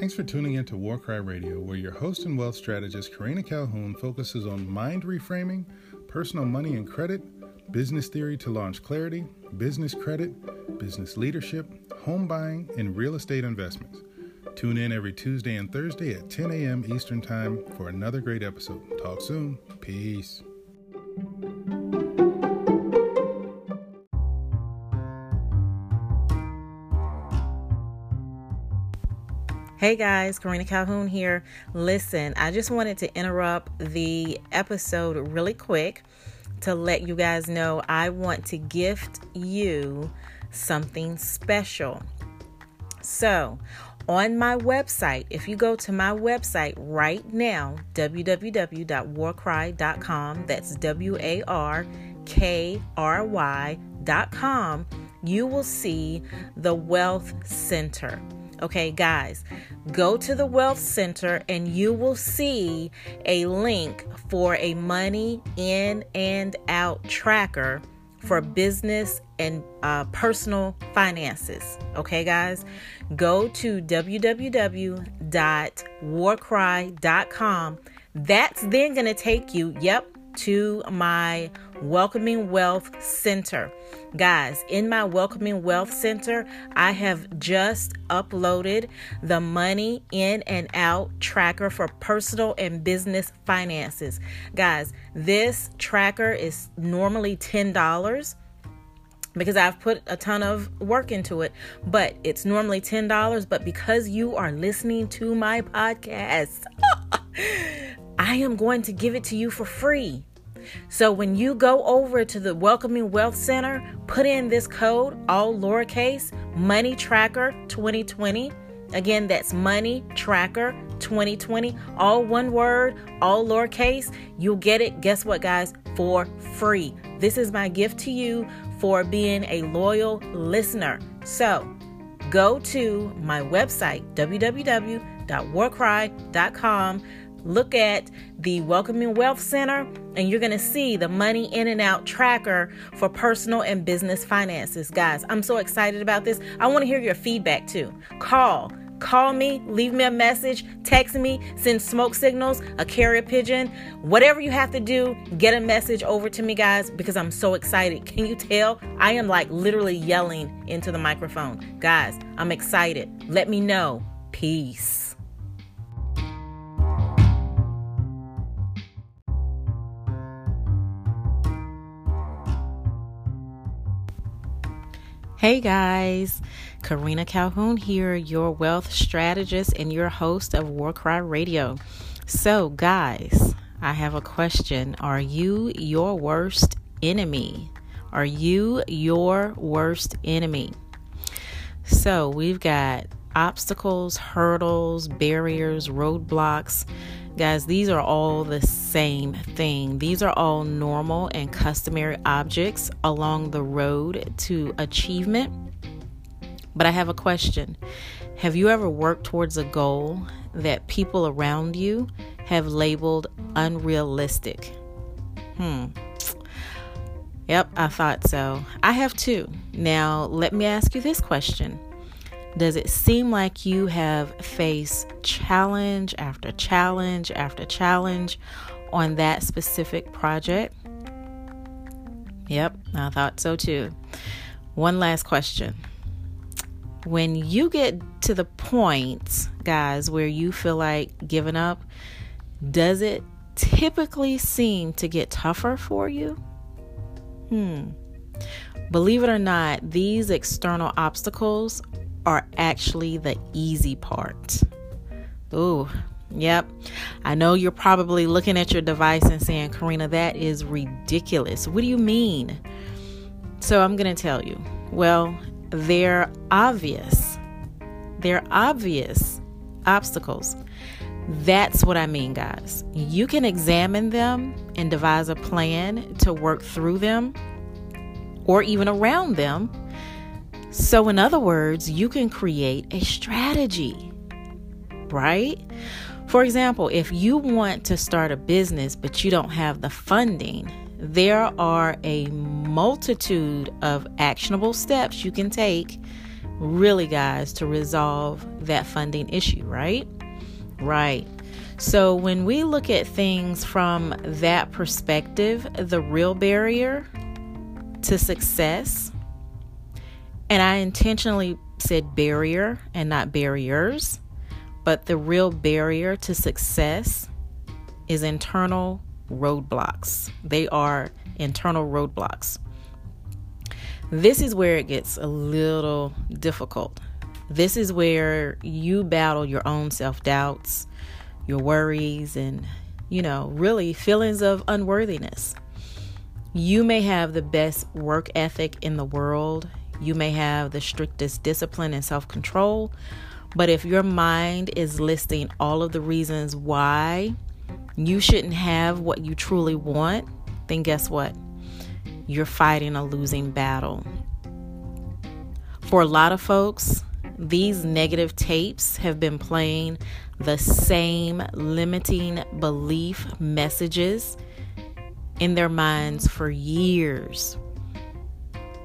Thanks for tuning in to War Cry Radio, where your host and wealth strategist, Karina Calhoun, focuses on mind reframing, personal money and credit, business theory to launch clarity, business credit, business leadership, home buying, and real estate investments. Tune in every Tuesday and Thursday at 10 a.m. Eastern Time for another great episode. Talk soon. Peace. Hey guys, Karina Calhoun here. Listen, I just wanted to interrupt the episode really quick to let you guys know I want to gift you something special. So, on my website, if you go to my website right now, www.warcry.com, that's warkry.com, you will see the Wealth Center. Okay, guys, go to the Wealth Center and you will see a link for a Money In and Out tracker for business and personal finances. Okay, guys, go to www.warcry.com. That's then going to take you, to my Welcoming Wealth Center. Guys, in my Welcoming Wealth Center, I have just uploaded the Money In and Out tracker for personal and business finances. Guys, this tracker is normally $10 because I've put a ton of work into it, but it's normally $10. But because you are listening to my podcast, I am going to give it to you for free. So when you go over to the Welcoming Wealth Center, put in this code, all lowercase, Money Tracker 2020. Again, that's Money Tracker 2020. All one word, all lowercase. You'll get it. Guess what, guys? For free. This is my gift to you for being a loyal listener. So go to my website, www.warcry.com. Look at the Welcoming Wealth Center, and you're going to see the Money In and Out tracker for personal and business finances. Guys, I'm so excited about this. I want to hear your feedback too. Call me, leave me a message, text me, send smoke signals, a carrier pigeon, whatever you have to do, get a message over to me, guys, because I'm so excited. Can you tell? I am like literally yelling into the microphone. Guys, I'm excited. Let me know. Peace. Hey guys, Karina Calhoun here, your wealth strategist and your host of War Cry Radio. So guys, I have a question. Are you your worst enemy? Are you your worst enemy? So we've got obstacles, hurdles, barriers, roadblocks. Guys, these are all the same thing. These are all normal and customary objects along the road to achievement. But I have a question. Have you ever worked towards a goal that people around you have labeled unrealistic? Yep, I thought so. I have too. Now, let me ask you this question. Does it seem like you have faced challenge after challenge after challenge on that specific project? Yep, I thought so too. One last question. When you get to the point, guys, where you feel like giving up, does it typically seem to get tougher for you? Believe it or not, these external obstacles are actually the easy part. I know you're probably looking at your device and saying, Karina, that is ridiculous. What do you mean? So I'm going to tell you. Well, they're obvious. They're obvious obstacles. That's what I mean, guys. You can examine them and devise a plan to work through them or even around them. So in other words, you can create a strategy, right? For example, if you want to start a business, but you don't have the funding, there are a multitude of actionable steps you can take really, guys, to resolve that funding issue, right? Right. So when we look at things from that perspective, the real barrier to success, and I intentionally said barrier and not barriers, but the real barrier to success is internal roadblocks. They are internal roadblocks. This is where it gets a little difficult. This is where you battle your own self-doubts, your worries, and, you know, really feelings of unworthiness. You may have the best work ethic in the world. You may have the strictest discipline and self-control. But if your mind is listing all of the reasons why you shouldn't have what you truly want, then guess what? You're fighting a losing battle. For a lot of folks, these negative tapes have been playing the same limiting belief messages in their minds for years.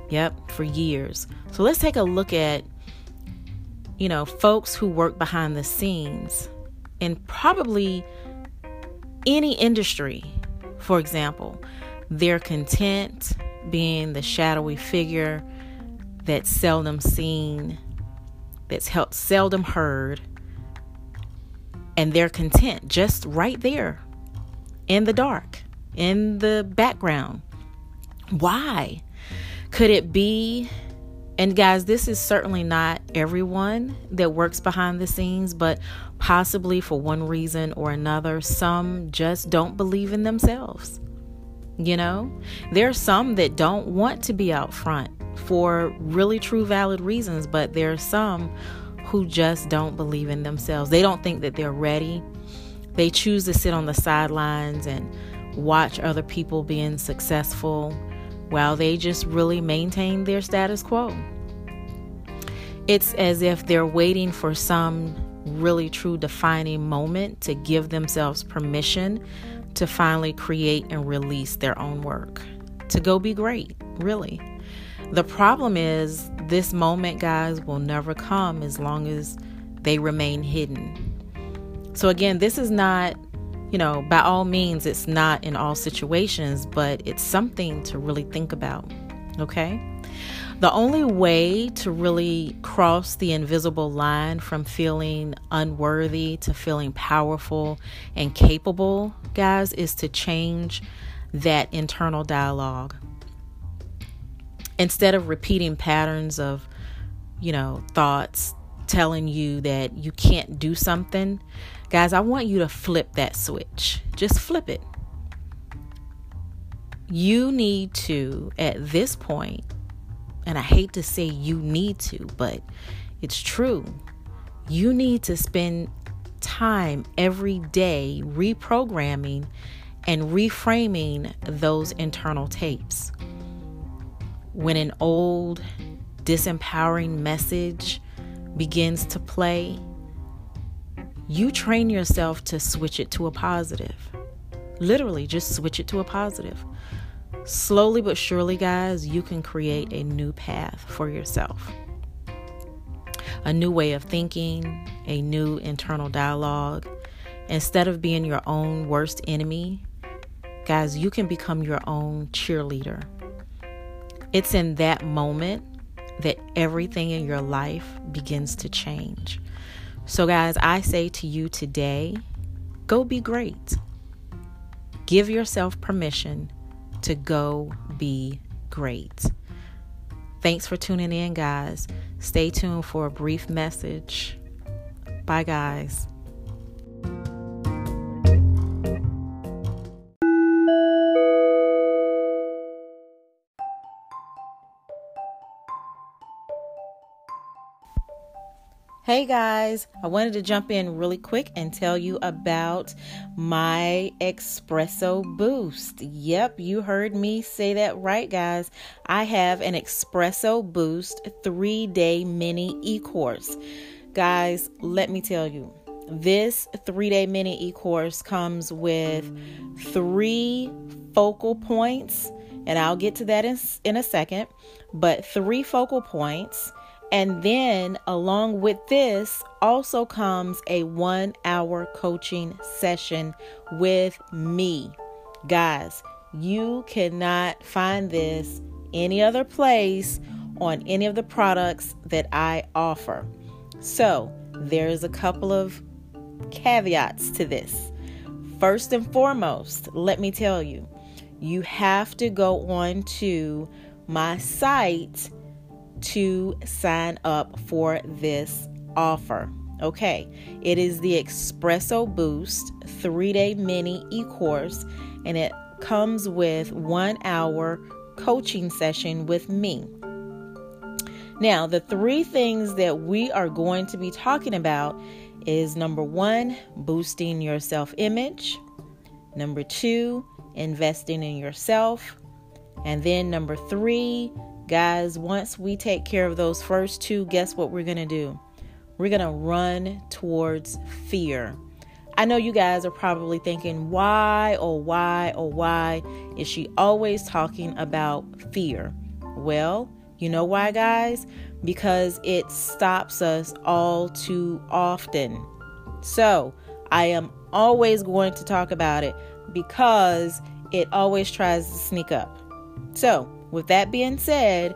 Yep, for years. So let's take a look at, you know, folks who work behind the scenes in probably any industry. For example, they're content being the shadowy figure that's seldom seen, that's seldom heard, and they're content just right there in the dark, in the background. Why? Could it be, and guys, this is certainly not everyone that works behind the scenes, but possibly for one reason or another, some just don't believe in themselves. You know, there are some that don't want to be out front for really true, valid reasons, but there are some who just don't believe in themselves. They don't think that they're ready. They choose to sit on the sidelines and watch other people being successful while they just really maintain their status quo. It's as if they're waiting for some really true defining moment to give themselves permission to finally create and release their own work, to go be great, really. The problem is this moment, guys, will never come as long as they remain hidden. So again, this is not, you know, by all means, it's not in all situations, but it's something to really think about, okay? The only way to really cross the invisible line from feeling unworthy to feeling powerful and capable, guys, is to change that internal dialogue. Instead of repeating patterns of, you know, thoughts telling you that you can't do something, guys, I want you to flip that switch. Just flip it. You need to, at this point, and I hate to say you need to, but it's true. You need to spend time every day reprogramming and reframing those internal tapes. When an old, disempowering message begins to play, you train yourself to switch it to a positive. Literally, just switch it to a positive. Slowly but surely, guys, you can create a new path for yourself. A new way of thinking, a new internal dialogue. Instead of being your own worst enemy, guys, you can become your own cheerleader. It's in that moment that everything in your life begins to change. So, guys, I say to you today, go be great. Give yourself permission to go be great. Thanks for tuning in, guys. Stay tuned for a brief message. Bye, guys. Hey guys, I wanted to jump in really quick and tell you about my Espresso Boost. Yep, you heard me say that right, guys. I have an Espresso Boost 3-day mini e-course. Guys, let me tell you, this 3-day mini e-course comes with 3 focal points, and I'll get to that in a second, but 3 focal points And then along with this also comes a 1-hour coaching session with me. Guys, you cannot find this any other place on any of the products that I offer. So there's a couple of caveats to this. First and foremost, let me tell you, you have to go on to my site to sign up for this offer. Okay, it is the Espresso Boost 3-day mini e-course, and it comes with 1-hour coaching session with me. Now, the three things that we are going to be talking about is number one, boosting your self-image, number two, investing in yourself, and then number three, guys, once we take care of those first two, guess what we're going to do? We're going to run towards fear. I know you guys are probably thinking, why is she always talking about fear? Well, you know why, guys? Because it stops us all too often. So I am always going to talk about it because it always tries to sneak up. So with that being said,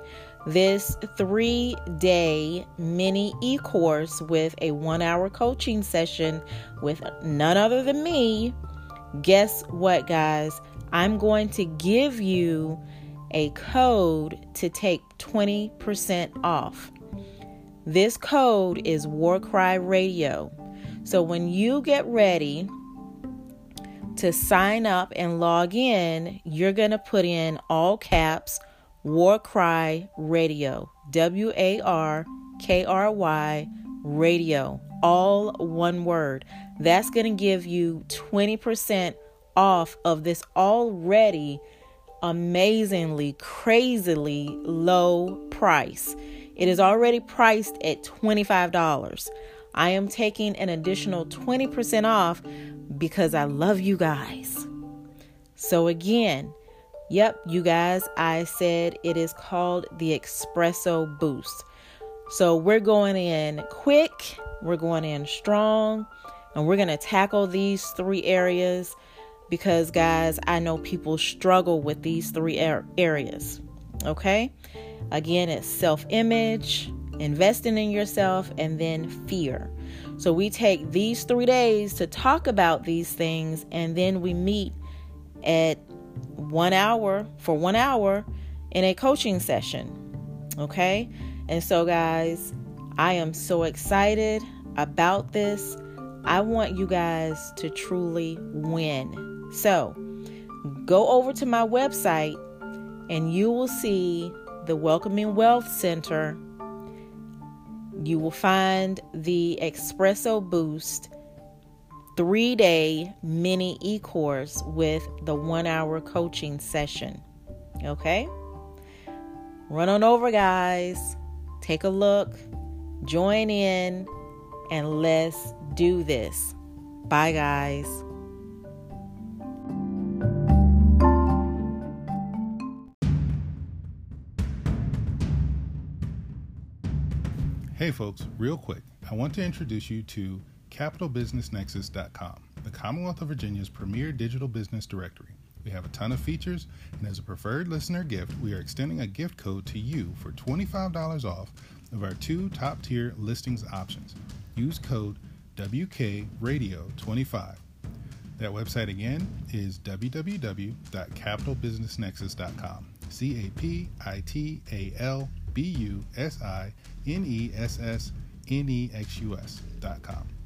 this 3-day mini e-course with a 1-hour coaching session with none other than me, guess what, guys? I'm going to give you a code to take 20% off. This code is War Cry Radio. So when you get ready to sign up and log in, you're going to put in all caps War Cry Radio, WARKRY Radio, all one word. That's going to give you 20% off of this already amazingly, crazily low price. It is already priced at $25. I am taking an additional 20% off because I love you guys. So again, yep, you guys, I said it is called the Espresso Boost. So we're going in quick, we're going in strong, and we're going to tackle these three areas. Because, guys, I know people struggle with these three areas, okay? Again, it's self-image, investing in yourself, and then fear. So we take these 3 days to talk about these things, and then we meet at 1 hour for 1 hour in a coaching session, okay? And so, guys, I am so excited about this. I want you guys to truly win. So go over to my website and you will see the Welcoming Wealth Center. You will find the Espresso Boost 3-day mini e-course with the 1-hour coaching session. Okay? Run on over, guys. Take a look. Join in. And let's do this. Bye, guys. Hey folks, real quick, I want to introduce you to CapitalBusinessNexus.com, the Commonwealth of Virginia's premier digital business directory. We have a ton of features, and as a preferred listener gift, we are extending a gift code to you for $25 off of our 2 top-tier listings options. Use code WKRADIO25. That website again is www.capitalbusinessnexus.com. CapitalBusinessNexus.com